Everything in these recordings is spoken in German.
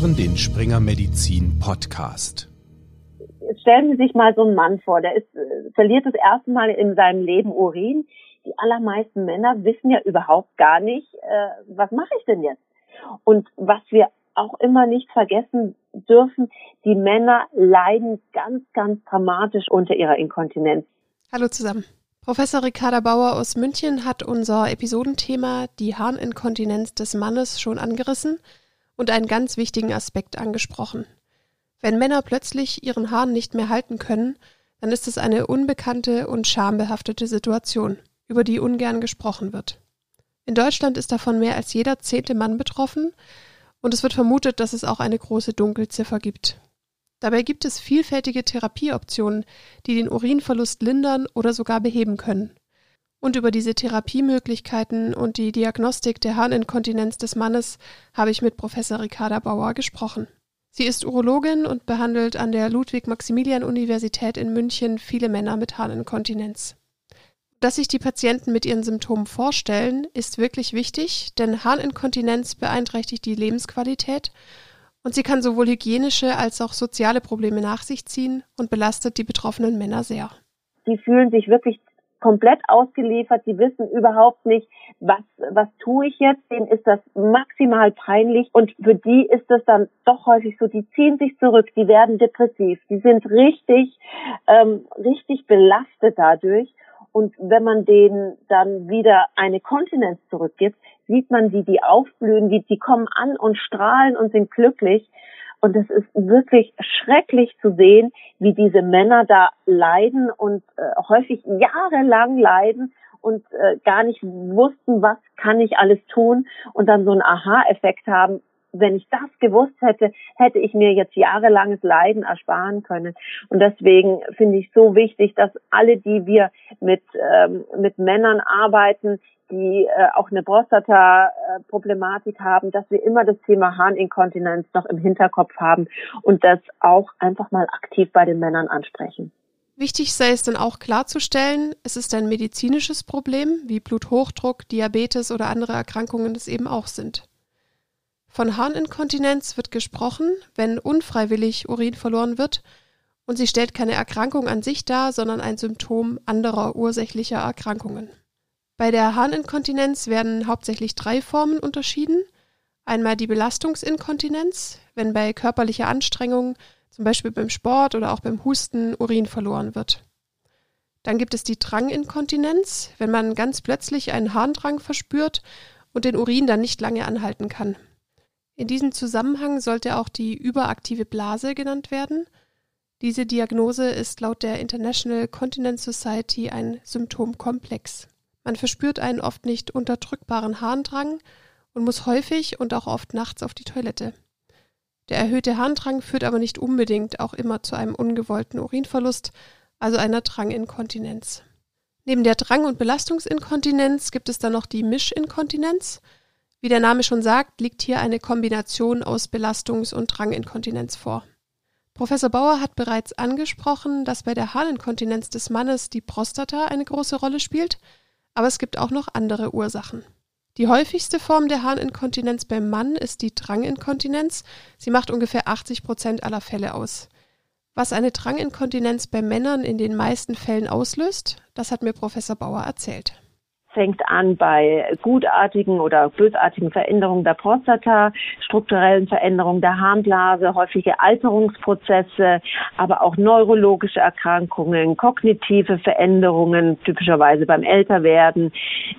hören den Springer Medizin Podcast. Stellen Sie sich mal so einen Mann vor, der verliert das erste Mal in seinem Leben Urin. Die allermeisten Männer wissen ja überhaupt gar nicht, was mache ich denn jetzt? Und was wir auch immer nicht vergessen dürfen, die Männer leiden ganz, ganz dramatisch unter ihrer Inkontinenz. Hallo zusammen. Professor Ricarda Bauer aus München hat unser Episodenthema die Harninkontinenz des Mannes schon angerissen und einen ganz wichtigen Aspekt angesprochen. Wenn Männer plötzlich ihren Harn nicht mehr halten können, dann ist es eine unbekannte und schambehaftete Situation, über die ungern gesprochen wird. In Deutschland ist davon mehr als jeder 10. Mann betroffen und es wird vermutet, dass es auch eine große Dunkelziffer gibt. Dabei gibt es vielfältige Therapieoptionen, die den Urinverlust lindern oder sogar beheben können. Und über diese Therapiemöglichkeiten und die Diagnostik der Harninkontinenz des Mannes habe ich mit Professor Ricarda Bauer gesprochen. Sie ist Urologin und behandelt an der Ludwig-Maximilian-Universität in München viele Männer mit Harninkontinenz. Dass sich die Patienten mit ihren Symptomen vorstellen, ist wirklich wichtig, denn Harninkontinenz beeinträchtigt die Lebensqualität und sie kann sowohl hygienische als auch soziale Probleme nach sich ziehen und belastet die betroffenen Männer sehr. Die fühlen sich wirklich komplett ausgeliefert, die wissen überhaupt nicht, was tue ich jetzt, denen ist das maximal peinlich und für die ist das dann doch häufig so, die ziehen sich zurück, die werden depressiv, die sind richtig belastet dadurch und wenn man denen dann wieder eine Kontinenz zurückgibt, sieht man, wie die aufblühen, wie die kommen an und strahlen und sind glücklich. Und es ist wirklich schrecklich zu sehen, wie diese Männer da leiden und häufig jahrelang leiden und gar nicht wussten, was kann ich alles tun und dann so einen Aha-Effekt haben. Wenn ich das gewusst hätte, hätte ich mir jetzt jahrelanges Leiden ersparen können. Und deswegen finde ich so wichtig, dass alle, die wir mit Männern arbeiten, die auch eine Prostata-Problematik haben, dass wir immer das Thema Harninkontinenz noch im Hinterkopf haben und das auch einfach mal aktiv bei den Männern ansprechen. Wichtig sei es dann auch klarzustellen, es ist ein medizinisches Problem, wie Bluthochdruck, Diabetes oder andere Erkrankungen es eben auch sind. Von Harninkontinenz wird gesprochen, wenn unfreiwillig Urin verloren wird und sie stellt keine Erkrankung an sich dar, sondern ein Symptom anderer ursächlicher Erkrankungen. Bei der Harninkontinenz werden hauptsächlich 3 Formen unterschieden. Einmal die Belastungsinkontinenz, wenn bei körperlicher Anstrengung, zum Beispiel beim Sport oder auch beim Husten, Urin verloren wird. Dann gibt es die Dranginkontinenz, wenn man ganz plötzlich einen Harndrang verspürt und den Urin dann nicht lange anhalten kann. In diesem Zusammenhang sollte auch die überaktive Blase genannt werden. Diese Diagnose ist laut der International Continence Society ein Symptomkomplex. Man verspürt einen oft nicht unterdrückbaren Harndrang und muss häufig und auch oft nachts auf die Toilette. Der erhöhte Harndrang führt aber nicht unbedingt auch immer zu einem ungewollten Urinverlust, also einer Dranginkontinenz. Neben der Drang- und Belastungsinkontinenz gibt es dann noch die Mischinkontinenz. Wie der Name schon sagt, liegt hier eine Kombination aus Belastungs- und Dranginkontinenz vor. Professor Bauer hat bereits angesprochen, dass bei der Harninkontinenz des Mannes die Prostata eine große Rolle spielt, aber es gibt auch noch andere Ursachen. Die häufigste Form der Harninkontinenz beim Mann ist die Dranginkontinenz. Sie macht ungefähr 80% aller Fälle aus. Was eine Dranginkontinenz bei Männern in den meisten Fällen auslöst, das hat mir Professor Bauer erzählt. Fängt an bei gutartigen oder bösartigen Veränderungen der Prostata, strukturellen Veränderungen der Harnblase, häufige Alterungsprozesse, aber auch neurologische Erkrankungen, kognitive Veränderungen, typischerweise beim Älterwerden.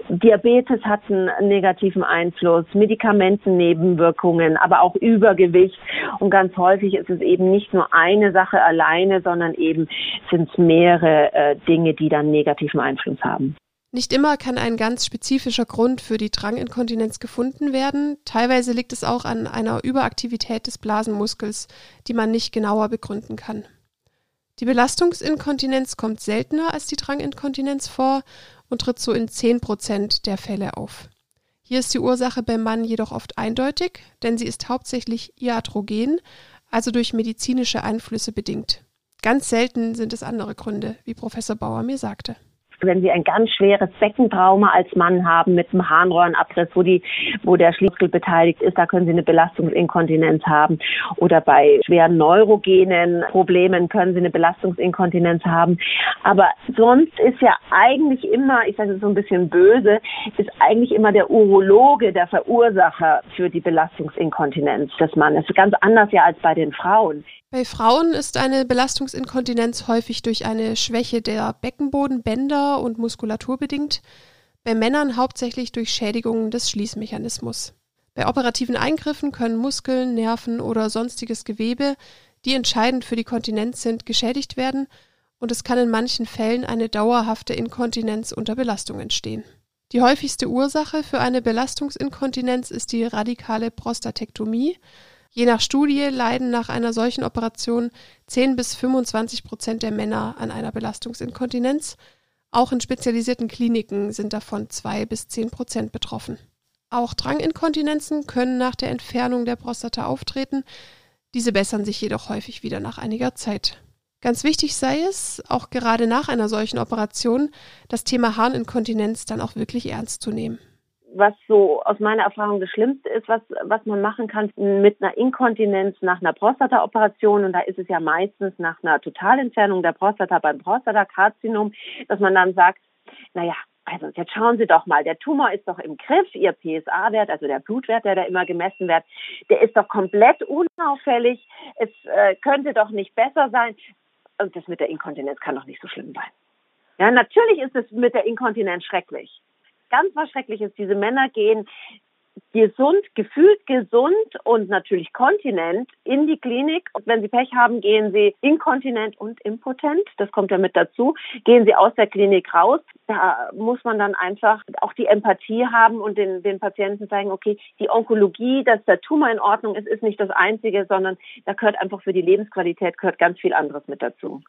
Diabetes hat einen negativen Einfluss, Medikamentennebenwirkungen, aber auch Übergewicht. Und ganz häufig ist es eben nicht nur eine Sache alleine, sondern eben sind es mehrere Dinge, die dann negativen Einfluss haben. Nicht immer kann ein ganz spezifischer Grund für die Dranginkontinenz gefunden werden. Teilweise liegt es auch an einer Überaktivität des Blasenmuskels, die man nicht genauer begründen kann. Die Belastungsinkontinenz kommt seltener als die Dranginkontinenz vor und tritt so in 10% der Fälle auf. Hier ist die Ursache beim Mann jedoch oft eindeutig, denn sie ist hauptsächlich iatrogen, also durch medizinische Einflüsse bedingt. Ganz selten sind es andere Gründe, wie Professor Bauer mir sagte. wenn Sie ein ganz schweres Beckentrauma als Mann haben mit einem Harnröhrenabriss, wo der Schließmuskel beteiligt ist, da können Sie eine Belastungsinkontinenz haben. Oder bei schweren neurogenen Problemen können Sie eine Belastungsinkontinenz haben. Aber sonst ist ja eigentlich immer, ich sage es so ein bisschen böse, ist eigentlich immer der Urologe der Verursacher für die Belastungsinkontinenz des Mannes. Das ist ganz anders ja als bei den Frauen. Bei Frauen ist eine Belastungsinkontinenz häufig durch eine Schwäche der Beckenbodenbänder und Muskulatur bedingt, bei Männern hauptsächlich durch Schädigungen des Schließmechanismus. Bei operativen Eingriffen können Muskeln, Nerven oder sonstiges Gewebe, die entscheidend für die Kontinenz sind, geschädigt werden und es kann in manchen Fällen eine dauerhafte Inkontinenz unter Belastung entstehen. Die häufigste Ursache für eine Belastungsinkontinenz ist die radikale Prostatektomie. Je nach Studie leiden nach einer solchen Operation 10-25% der Männer an einer Belastungsinkontinenz. Auch in spezialisierten Kliniken sind davon 2-10% betroffen. Auch Dranginkontinenzen können nach der Entfernung der Prostata auftreten. Diese bessern sich jedoch häufig wieder nach einiger Zeit. Ganz wichtig sei es, auch gerade nach einer solchen Operation, das Thema Harninkontinenz dann auch wirklich ernst zu nehmen. Was so aus meiner Erfahrung das Schlimmste ist, was man machen kann mit einer Inkontinenz nach einer Prostataoperation, und da ist es ja meistens nach einer Totalentfernung der Prostata beim Prostatakarzinom, dass man dann sagt, naja, also jetzt schauen Sie doch mal, der Tumor ist doch im Griff, Ihr PSA-Wert, also der Blutwert, der da immer gemessen wird, der ist doch komplett unauffällig, es könnte doch nicht besser sein. Und das mit der Inkontinenz kann doch nicht so schlimm sein. Ja, natürlich ist es mit der Inkontinenz schrecklich. Ganz was Schreckliches, diese Männer gehen gesund, gefühlt gesund und natürlich kontinent in die Klinik. Und wenn sie Pech haben, gehen sie inkontinent und impotent, das kommt ja mit dazu, gehen sie aus der Klinik raus. Da muss man dann einfach auch die Empathie haben und den Patienten zeigen, okay, die Onkologie, dass der Tumor in Ordnung ist, ist nicht das Einzige, sondern da gehört einfach für die Lebensqualität gehört ganz viel anderes mit dazu.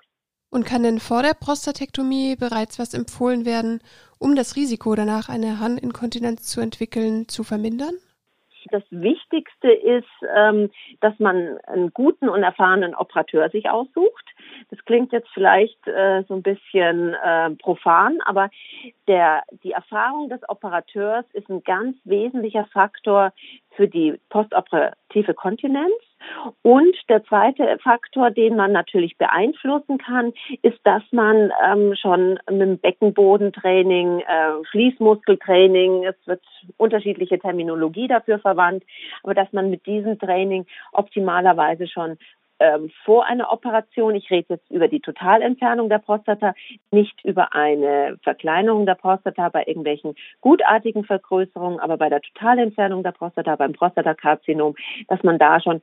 Und kann denn vor der Prostatektomie bereits was empfohlen werden, um das Risiko danach eine Harninkontinenz zu entwickeln, zu vermindern? Das Wichtigste ist, dass man einen guten und erfahrenen Operateur sich aussucht. Das klingt jetzt vielleicht so ein bisschen profan, aber die Erfahrung des Operateurs ist ein ganz wesentlicher Faktor für die postoperative Kontinenz. Und der zweite Faktor, den man natürlich beeinflussen kann, ist, dass man schon mit dem Beckenbodentraining, Schließmuskeltraining, es wird unterschiedliche Terminologie dafür verwandt, aber dass man mit diesem Training optimalerweise schon vor einer Operation, ich rede jetzt über die Totalentfernung der Prostata, nicht über eine Verkleinerung der Prostata bei irgendwelchen gutartigen Vergrößerungen, aber bei der Totalentfernung der Prostata, beim Prostatakarzinom, dass man da schon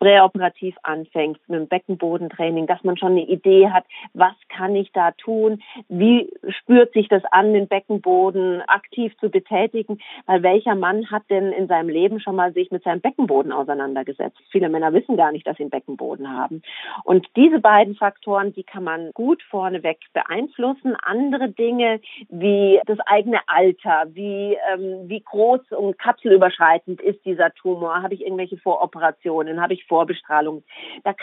präoperativ anfängt mit dem Beckenbodentraining, dass man schon eine Idee hat, was kann ich da tun, wie spürt sich das an, den Beckenboden aktiv zu betätigen, weil welcher Mann hat denn in seinem Leben schon mal sich mit seinem Beckenboden auseinandergesetzt? Viele Männer wissen gar nicht, dass sie einen Beckenboden haben. Und diese beiden Faktoren, die kann man gut vorneweg beeinflussen. Andere Dinge wie das eigene Alter, wie groß und kapselüberschreitend ist dieser Tumor, habe ich irgendwelche Voroperationen, habe ich Vorbestrahlung. Das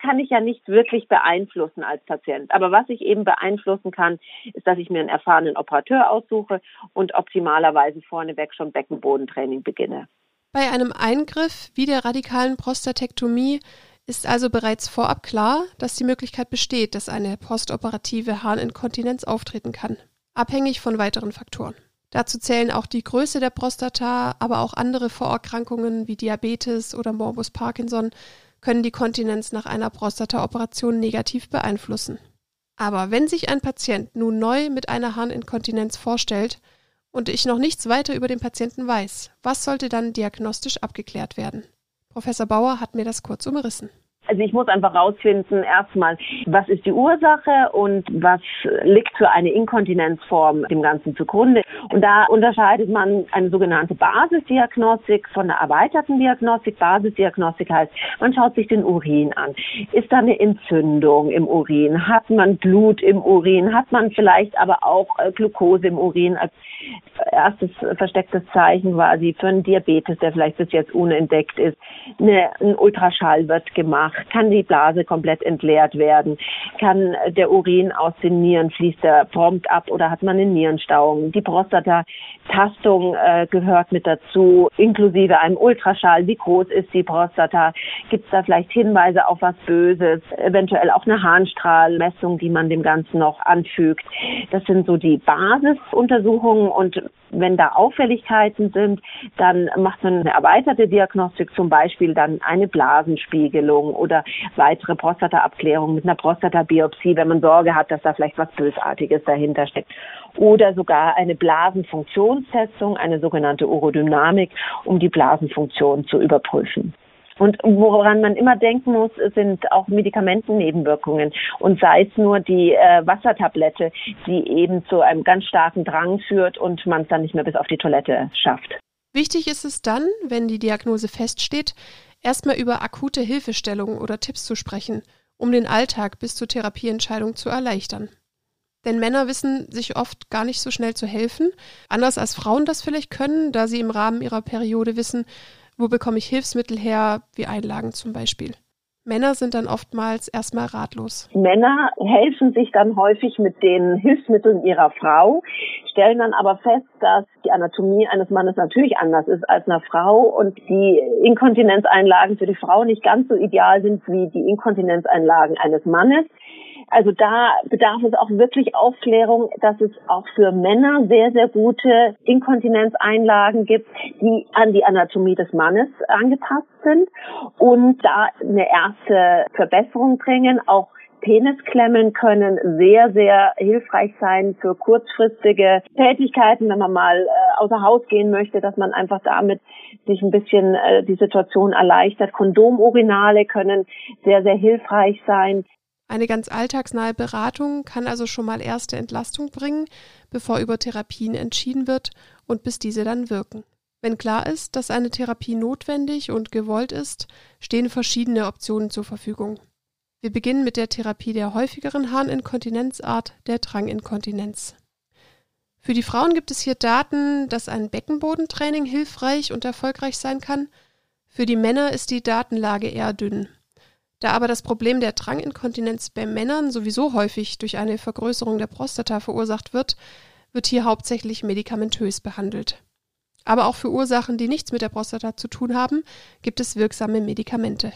kann ich ja nicht wirklich beeinflussen als Patient. Aber was ich eben beeinflussen kann, ist, dass ich mir einen erfahrenen Operateur aussuche und optimalerweise vorneweg schon Beckenbodentraining beginne. Bei einem Eingriff wie der radikalen Prostatektomie ist also bereits vorab klar, dass die Möglichkeit besteht, dass eine postoperative Harninkontinenz auftreten kann, abhängig von weiteren Faktoren. Dazu zählen auch die Größe der Prostata, aber auch andere Vorerkrankungen wie Diabetes oder Morbus Parkinson können die Kontinenz nach einer Prostataoperation negativ beeinflussen. Aber wenn sich ein Patient nun neu mit einer Harninkontinenz vorstellt und ich noch nichts weiter über den Patienten weiß, was sollte dann diagnostisch abgeklärt werden? Professor Bauer hat mir das kurz umrissen. Also ich muss einfach rausfinden, erstmal, was ist die Ursache und was liegt für eine Inkontinenzform dem Ganzen zugrunde. Und da unterscheidet man eine sogenannte Basisdiagnostik von der erweiterten Diagnostik. Basisdiagnostik heißt, man schaut sich den Urin an. Ist da eine Entzündung im Urin? Hat man Blut im Urin? Hat man vielleicht aber auch Glucose im Urin? erstes verstecktes Zeichen quasi für einen Diabetes, der vielleicht bis jetzt unentdeckt ist. Ein Ultraschall wird gemacht, kann die Blase komplett entleert werden, kann der Urin aus den Nieren, fließt er prompt ab oder hat man eine Nierenstauung. Die Prostata-Tastung gehört mit dazu, inklusive einem Ultraschall. Wie groß ist die Prostata? Gibt es da vielleicht Hinweise auf was Böses? Eventuell auch eine Harnstrahlmessung, die man dem Ganzen noch anfügt. Das sind so die Basisuntersuchungen und wenn da Auffälligkeiten sind, dann macht man eine erweiterte Diagnostik, zum Beispiel dann eine Blasenspiegelung oder weitere Prostataabklärung mit einer Prostatabiopsie, wenn man Sorge hat, dass da vielleicht was Bösartiges dahinter steckt. Oder sogar eine Blasenfunktionstestung, eine sogenannte Urodynamik, um die Blasenfunktion zu überprüfen. Und woran man immer denken muss, sind auch Medikamentennebenwirkungen. Und sei es nur die Wassertablette, die eben zu einem ganz starken Drang führt und man es dann nicht mehr bis auf die Toilette schafft. Wichtig ist es dann, wenn die Diagnose feststeht, erstmal über akute Hilfestellungen oder Tipps zu sprechen, um den Alltag bis zur Therapieentscheidung zu erleichtern. Denn Männer wissen sich oft gar nicht so schnell zu helfen, anders als Frauen das vielleicht können, da sie im Rahmen ihrer Periode wissen, wo bekomme ich Hilfsmittel her, wie Einlagen zum Beispiel. Männer sind dann oftmals erstmal ratlos. Männer helfen sich dann häufig mit den Hilfsmitteln ihrer Frau, stellen dann aber fest, dass die Anatomie eines Mannes natürlich anders ist als einer Frau und die Inkontinenzeinlagen für die Frau nicht ganz so ideal sind wie die Inkontinenzeinlagen eines Mannes. Also da bedarf es auch wirklich Aufklärung, dass es auch für Männer sehr, sehr gute Inkontinenzeinlagen gibt, die an die Anatomie des Mannes angepasst sind und da eine erste Verbesserung bringen. Auch Penisklemmen können sehr, sehr hilfreich sein für kurzfristige Tätigkeiten, wenn man mal außer Haus gehen möchte, dass man einfach damit sich ein bisschen die Situation erleichtert. Kondomurinale können sehr, sehr hilfreich sein. Eine ganz alltagsnahe Beratung kann also schon mal erste Entlastung bringen, bevor über Therapien entschieden wird und bis diese dann wirken. Wenn klar ist, dass eine Therapie notwendig und gewollt ist, stehen verschiedene Optionen zur Verfügung. Wir beginnen mit der Therapie der häufigeren Harninkontinenzart, der Dranginkontinenz. Für die Frauen gibt es hier Daten, dass ein Beckenbodentraining hilfreich und erfolgreich sein kann. Für die Männer ist die Datenlage eher dünn. Da aber das Problem der Dranginkontinenz bei Männern sowieso häufig durch eine Vergrößerung der Prostata verursacht wird, wird hier hauptsächlich medikamentös behandelt. Aber auch für Ursachen, die nichts mit der Prostata zu tun haben, gibt es wirksame Medikamente.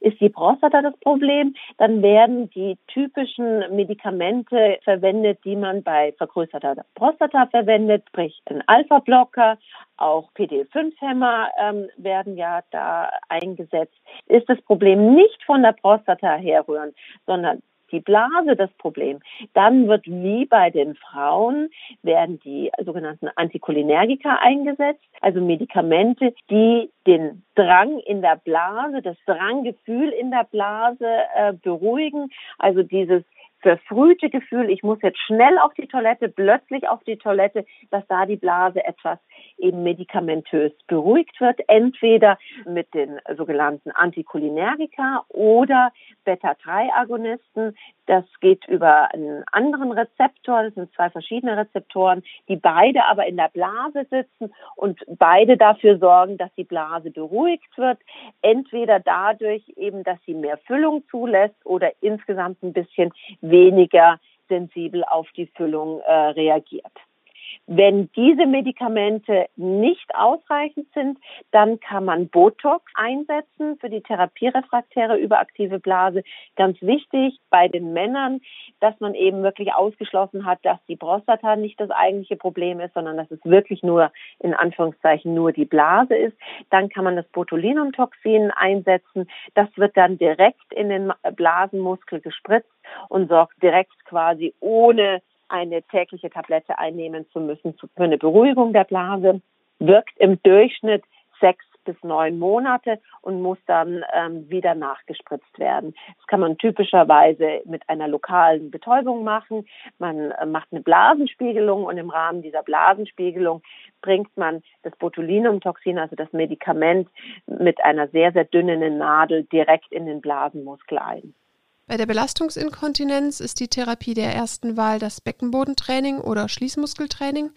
Ist die Prostata das Problem, dann werden die typischen Medikamente verwendet, die man bei vergrößerter Prostata verwendet, sprich ein Alpha-Blocker, auch PD-5-Hämmer werden ja da eingesetzt. Ist das Problem nicht von der Prostata herrührend, sondern die Blase das Problem, dann wird wie bei den Frauen, werden die sogenannten Anticholinergika eingesetzt, also Medikamente, die den Drang in der Blase, das Dranggefühl in der Blase beruhigen, also dieses verfrühte Gefühl, ich muss jetzt schnell auf die Toilette, plötzlich auf die Toilette, dass da die Blase etwas eben medikamentös beruhigt wird, entweder mit den sogenannten Anticholinergika oder Beta-3-Agonisten. Das geht über einen anderen Rezeptor, das sind zwei verschiedene Rezeptoren, die beide aber in der Blase sitzen und beide dafür sorgen, dass die Blase beruhigt wird, entweder dadurch eben, dass sie mehr Füllung zulässt oder insgesamt ein bisschen weniger sensibel auf die Füllung reagiert. Wenn diese Medikamente nicht ausreichend sind, dann kann man Botox einsetzen für die therapierefraktäre überaktive Blase. Ganz wichtig bei den Männern, dass man eben wirklich ausgeschlossen hat, dass die Prostata nicht das eigentliche Problem ist, sondern dass es wirklich nur, in Anführungszeichen, nur die Blase ist. Dann kann man das Botulinumtoxin einsetzen. Das wird dann direkt in den Blasenmuskel gespritzt und sorgt direkt quasi ohne eine tägliche Tablette einnehmen zu müssen für eine Beruhigung der Blase, wirkt im Durchschnitt 6 bis 9 Monate und muss dann wieder nachgespritzt werden. Das kann man typischerweise mit einer lokalen Betäubung machen. Man macht eine Blasenspiegelung und im Rahmen dieser Blasenspiegelung bringt man das Botulinumtoxin, also das Medikament, mit einer sehr, sehr dünnen Nadel direkt in den Blasenmuskel ein. Bei der Belastungsinkontinenz ist die Therapie der ersten Wahl das Beckenbodentraining oder Schließmuskeltraining.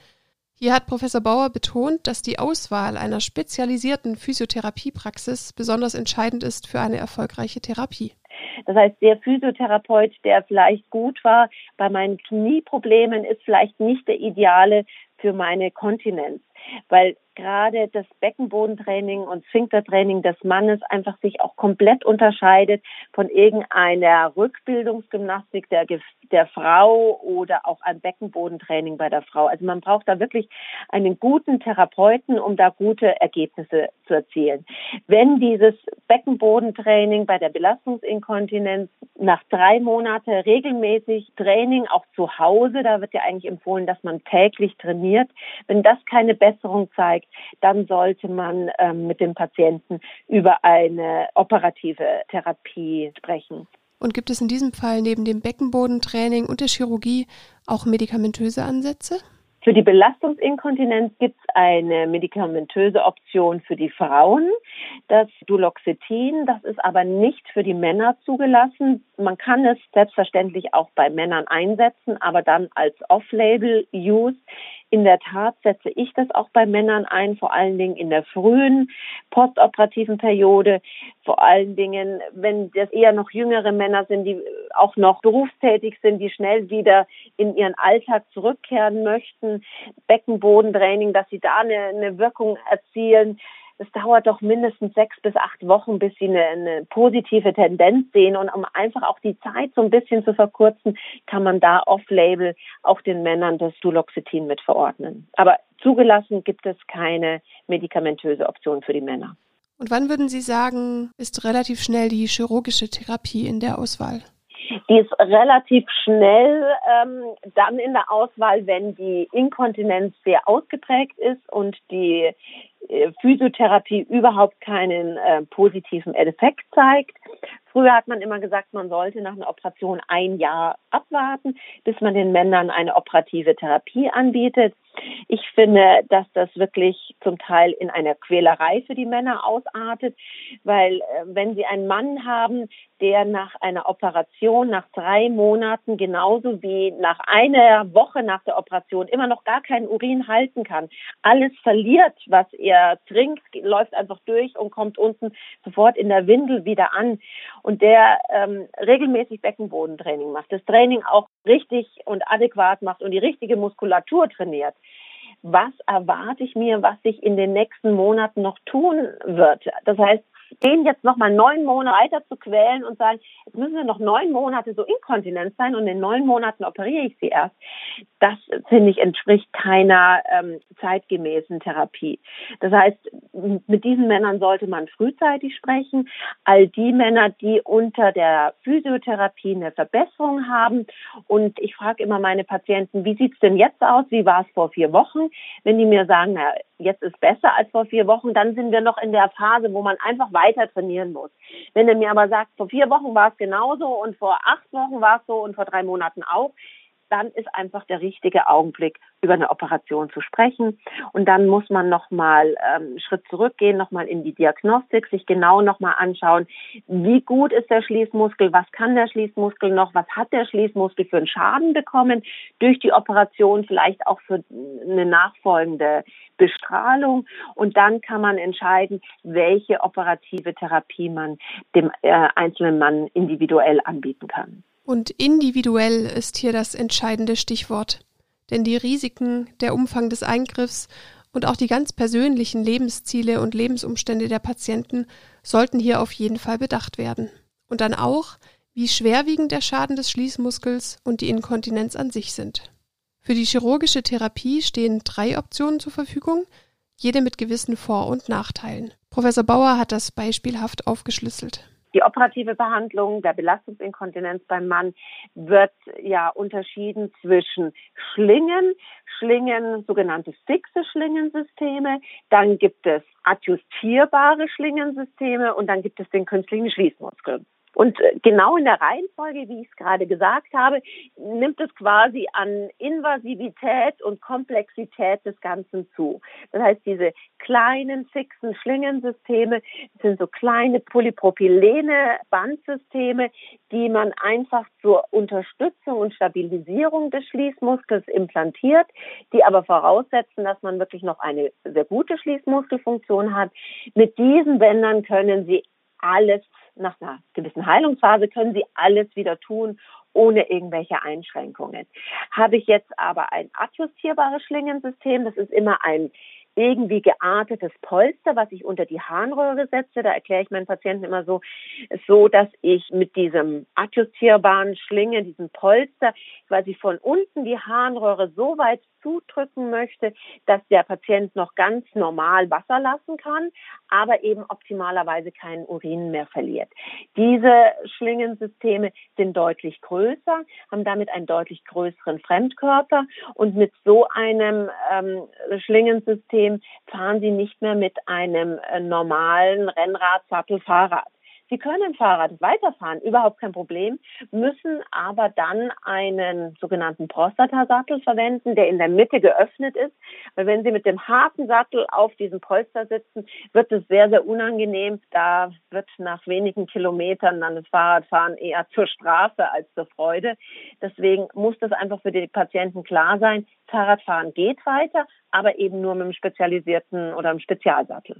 Hier hat Professor Bauer betont, dass die Auswahl einer spezialisierten Physiotherapiepraxis besonders entscheidend ist für eine erfolgreiche Therapie. Das heißt, der Physiotherapeut, der vielleicht gut war bei meinen Knieproblemen, ist vielleicht nicht der ideale für meine Kontinenz, weil gerade das Beckenbodentraining und Sphinktertraining des Mannes einfach sich auch komplett unterscheidet von irgendeiner Rückbildungsgymnastik der Frau oder auch einem Beckenbodentraining bei der Frau. Also man braucht da wirklich einen guten Therapeuten, um da gute Ergebnisse zu erzielen. Wenn dieses Beckenbodentraining bei der Belastungsinkontinenz nach 3 Monaten regelmäßig Training, auch zu Hause, da wird ja eigentlich empfohlen, dass man täglich trainiert, wenn das keine Besserung zeigt, dann sollte man mit dem Patienten über eine operative Therapie sprechen. Und gibt es in diesem Fall neben dem Beckenbodentraining und der Chirurgie auch medikamentöse Ansätze? Für die Belastungsinkontinenz gibt es eine medikamentöse Option für die Frauen, das Duloxetin. Das ist aber nicht für die Männer zugelassen. Man kann es selbstverständlich auch bei Männern einsetzen, aber dann als Off-Label-Use. In der Tat setze ich das auch bei Männern ein, vor allen Dingen in der frühen postoperativen Periode, vor allen Dingen, wenn das eher noch jüngere Männer sind, die auch noch berufstätig sind, die schnell wieder in ihren Alltag zurückkehren möchten, Beckenbodentraining, dass sie da eine Wirkung erzielen. Es dauert doch mindestens 6 bis 8 Wochen, bis sie eine positive Tendenz sehen. Und um einfach auch die Zeit so ein bisschen zu verkürzen, kann man da off-label auch den Männern das Duloxetin mit verordnen. Aber zugelassen gibt es keine medikamentöse Option für die Männer. Und wann würden Sie sagen, ist relativ schnell die chirurgische Therapie in der Auswahl? Die ist relativ schnell dann in der Auswahl, wenn die Inkontinenz sehr ausgeprägt ist und die Physiotherapie überhaupt keinen positiven Effekt zeigt. Früher hat man immer gesagt, man sollte nach einer Operation 1 Jahr abwarten, bis man den Männern eine operative Therapie anbietet. Ich finde, dass das wirklich zum Teil in einer Quälerei für die Männer ausartet, weil wenn sie einen Mann haben, der nach einer Operation, nach 3 Monaten, genauso wie nach 1 Woche nach der Operation immer noch gar keinen Urin halten kann, alles verliert, was er trinkt, läuft einfach durch und kommt unten sofort in der Windel wieder an, und der regelmäßig Beckenbodentraining macht, das Training auch richtig und adäquat macht und die richtige Muskulatur trainiert. Was erwarte ich mir, was sich in den nächsten Monaten noch tun wird? Das heißt, den jetzt nochmal 9 Monate weiter zu quälen und sagen, jetzt müssen wir noch 9 Monate so inkontinent sein und in 9 Monaten operiere ich sie erst, das, finde ich, entspricht keiner zeitgemäßen Therapie. Das heißt, mit diesen Männern sollte man frühzeitig sprechen. All die Männer, die unter der Physiotherapie eine Verbesserung haben, und ich frage immer meine Patienten, wie sieht es denn jetzt aus, wie war es vor 4 Wochen? Wenn die mir sagen, na, jetzt ist besser als vor 4 Wochen, dann sind wir noch in der Phase, wo man einfach weiter trainieren muss. Wenn er mir aber sagt, vor 4 Wochen war es genauso und vor 8 Wochen war es so und vor 3 Monaten auch, dann ist einfach der richtige Augenblick, über eine Operation zu sprechen. Und dann muss man nochmal einen Schritt zurückgehen, nochmal in die Diagnostik, sich genau nochmal anschauen, wie gut ist der Schließmuskel, was kann der Schließmuskel noch, was hat der Schließmuskel für einen Schaden bekommen durch die Operation, vielleicht auch für eine nachfolgende Bestrahlung. Und dann kann man entscheiden, welche operative Therapie man dem einzelnen Mann individuell anbieten kann. Und individuell ist hier das entscheidende Stichwort. Denn die Risiken, der Umfang des Eingriffs und auch die ganz persönlichen Lebensziele und Lebensumstände der Patienten sollten hier auf jeden Fall bedacht werden. Und dann auch, wie schwerwiegend der Schaden des Schließmuskels und die Inkontinenz an sich sind. Für die chirurgische Therapie stehen 3 Optionen zur Verfügung, jede mit gewissen Vor- und Nachteilen. Professor Bauer hat das beispielhaft aufgeschlüsselt. Die operative Behandlung der Belastungsinkontinenz beim Mann wird ja unterschieden zwischen Schlingen, sogenannte fixe Schlingensysteme, dann gibt es adjustierbare Schlingensysteme und dann gibt es den künstlichen Schließmuskel. Und genau in der Reihenfolge, wie ich es gerade gesagt habe, nimmt es quasi an Invasivität und Komplexität des Ganzen zu. Das heißt, diese kleinen, fixen Schlingensysteme sind so kleine Polypropylene-Bandsysteme, die man einfach zur Unterstützung und Stabilisierung des Schließmuskels implantiert, die aber voraussetzen, dass man wirklich noch eine sehr gute Schließmuskelfunktion hat. Mit diesen Bändern können Sie alles, nach einer gewissen Heilungsphase, können Sie alles wieder tun, ohne irgendwelche Einschränkungen. Habe ich jetzt aber ein adjustierbares Schlingensystem, das ist immer ein irgendwie geartetes Polster, was ich unter die Harnröhre setze, da erkläre ich meinen Patienten immer so, dass ich mit diesem adjustierbaren Schlinge, diesem Polster, quasi von unten die Harnröhre so weit zudrücken möchte, dass der Patient noch ganz normal Wasser lassen kann, aber eben optimalerweise keinen Urin mehr verliert. Diese Schlingensysteme sind deutlich größer, haben damit einen deutlich größeren Fremdkörper, und mit so einem Schlingensystem fahren Sie nicht mehr mit einem normalen Rennrad, Sattel, Fahrrad. Sie können Fahrrad weiterfahren, überhaupt kein Problem, müssen aber dann einen sogenannten Prostatasattel verwenden, der in der Mitte geöffnet ist. Weil wenn Sie mit dem harten Sattel auf diesem Polster sitzen, wird es sehr, sehr unangenehm. Da wird nach wenigen Kilometern dann das Fahrradfahren eher zur Strafe als zur Freude. Deswegen muss das einfach für die Patienten klar sein. Fahrradfahren geht weiter, aber eben nur mit einem spezialisierten oder einem Spezialsattel.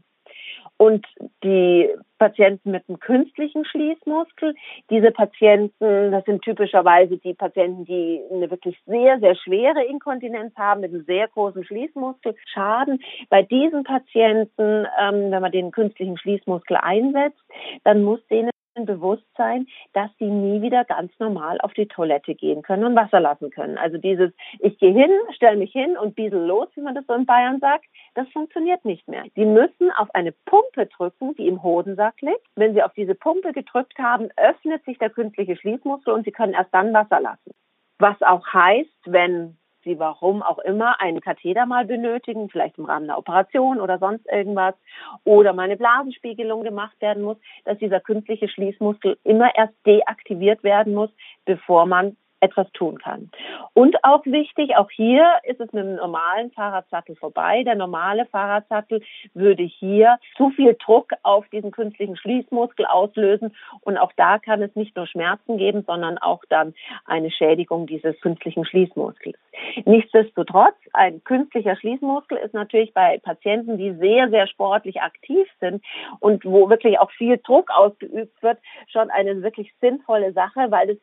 Und die Patienten mit einem künstlichen Schließmuskel, diese Patienten, das sind typischerweise die Patienten, die eine wirklich sehr, sehr schwere Inkontinenz haben, mit einem sehr großen Schließmuskelschaden. Bei diesen Patienten, wenn man den künstlichen Schließmuskel einsetzt, dann muss denen bewusst sein, dass sie nie wieder ganz normal auf die Toilette gehen können und Wasser lassen können. Also dieses, ich gehe hin, stelle mich hin und biesel los, wie man das so in Bayern sagt, das funktioniert nicht mehr. Sie müssen auf eine Pumpe drücken, die im Hodensack liegt. Wenn Sie auf diese Pumpe gedrückt haben, öffnet sich der künstliche Schließmuskel und Sie können erst dann Wasser lassen. Was auch heißt, wenn Sie warum auch immer einen Katheter mal benötigen, vielleicht im Rahmen einer Operation oder sonst irgendwas, oder mal eine Blasenspiegelung gemacht werden muss, dass dieser künstliche Schließmuskel immer erst deaktiviert werden muss, bevor man etwas tun kann. Und auch wichtig, auch hier ist es mit dem normalen Fahrradsattel vorbei. Der normale Fahrradsattel würde hier zu viel Druck auf diesen künstlichen Schließmuskel auslösen. Und auch da kann es nicht nur Schmerzen geben, sondern auch dann eine Schädigung dieses künstlichen Schließmuskels. Nichtsdestotrotz, ein künstlicher Schließmuskel ist natürlich bei Patienten, die sehr, sehr sportlich aktiv sind und wo wirklich auch viel Druck ausgeübt wird, schon eine wirklich sinnvolle Sache, weil es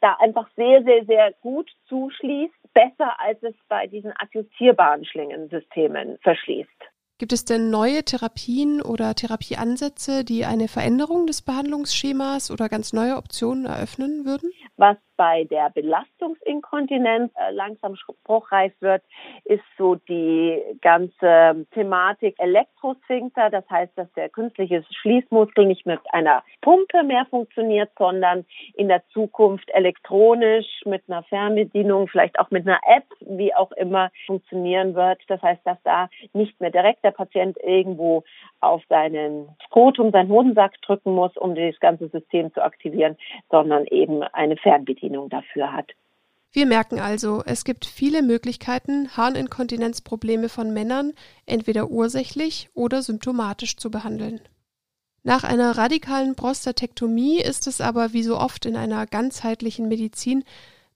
da einfach sehr, sehr, sehr gut zuschließt, besser als es bei diesen adjustierbaren Schlingensystemen verschließt. Gibt es denn neue Therapien oder Therapieansätze, die eine Veränderung des Behandlungsschemas oder ganz neue Optionen eröffnen würden? Was bei der Belastungsinkontinenz langsam spruchreif wird, ist so die ganze Thematik Elektrosphinkter. Das heißt, dass der künstliche Schließmuskel nicht mit einer Pumpe mehr funktioniert, sondern in der Zukunft elektronisch mit einer Fernbedienung, vielleicht auch mit einer App, wie auch immer, funktionieren wird. Das heißt, dass da nicht mehr direkt der Patient irgendwo auf seinen Skrotum, seinen Hodensack drücken muss, um das ganze System zu aktivieren, sondern eben eine Fernbedienung dafür hat. Wir merken also, es gibt viele Möglichkeiten, Harninkontinenzprobleme von Männern entweder ursächlich oder symptomatisch zu behandeln. Nach einer radikalen Prostatektomie ist es aber wie so oft in einer ganzheitlichen Medizin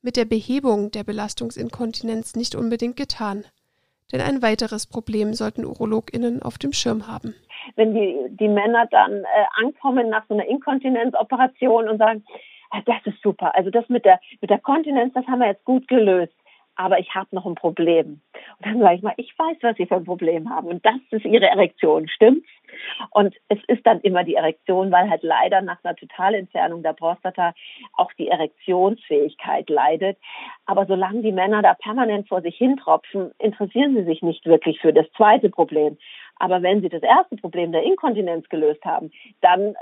mit der Behebung der Belastungsinkontinenz nicht unbedingt getan. Denn ein weiteres Problem sollten UrologInnen auf dem Schirm haben. Wenn die Männer dann ankommen nach so einer Inkontinenzoperation und sagen, das ist super. Also das mit der Kontinenz, das haben wir jetzt gut gelöst. Aber ich habe noch ein Problem. Und dann sage ich mal, ich weiß, was Sie für ein Problem haben. Und das ist Ihre Erektion, stimmt's? Und es ist dann immer die Erektion, weil halt leider nach einer Totalentfernung der Prostata auch die Erektionsfähigkeit leidet. Aber solange die Männer da permanent vor sich hintropfen, interessieren sie sich nicht wirklich für das zweite Problem. Aber wenn sie das erste Problem der Inkontinenz gelöst haben, dann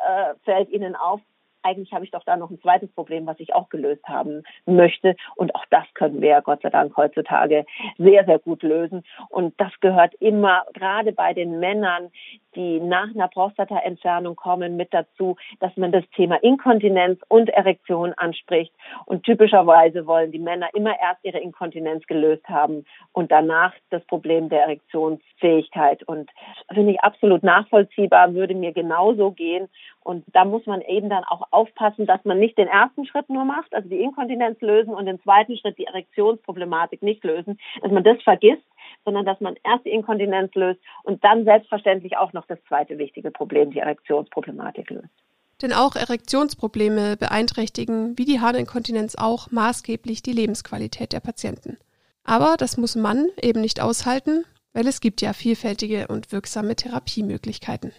fällt ihnen auf, eigentlich habe ich doch da noch ein zweites Problem, was ich auch gelöst haben möchte. Und auch das können wir ja Gott sei Dank heutzutage sehr, sehr gut lösen. Und das gehört immer, gerade bei den Männern, die nach einer Prostataentfernung kommen, mit dazu, dass man das Thema Inkontinenz und Erektion anspricht. Und typischerweise wollen die Männer immer erst ihre Inkontinenz gelöst haben und danach das Problem der Erektionsfähigkeit. Und das finde ich absolut nachvollziehbar, würde mir genauso gehen. Und da muss man eben dann auch aufpassen, dass man nicht den ersten Schritt nur macht, also die Inkontinenz lösen und den zweiten Schritt die Erektionsproblematik nicht lösen, dass man das vergisst, sondern dass man erst die Inkontinenz löst und dann selbstverständlich auch noch das zweite wichtige Problem, die Erektionsproblematik löst. Denn auch Erektionsprobleme beeinträchtigen, wie die Harninkontinenz auch, maßgeblich die Lebensqualität der Patienten. Aber das muss man eben nicht aushalten, weil es gibt ja vielfältige und wirksame Therapiemöglichkeiten.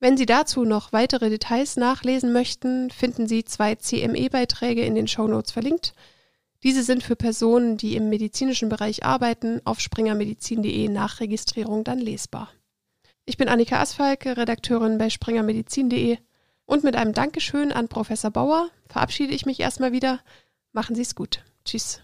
Wenn Sie dazu noch weitere Details nachlesen möchten, finden Sie 2 CME-Beiträge in den Shownotes verlinkt. Diese sind für Personen, die im medizinischen Bereich arbeiten, auf springermedizin.de nach Registrierung dann lesbar. Ich bin Annika Asfalke, Redakteurin bei springermedizin.de, und mit einem Dankeschön an Professor Bauer verabschiede ich mich erstmal wieder. Machen Sie es gut. Tschüss.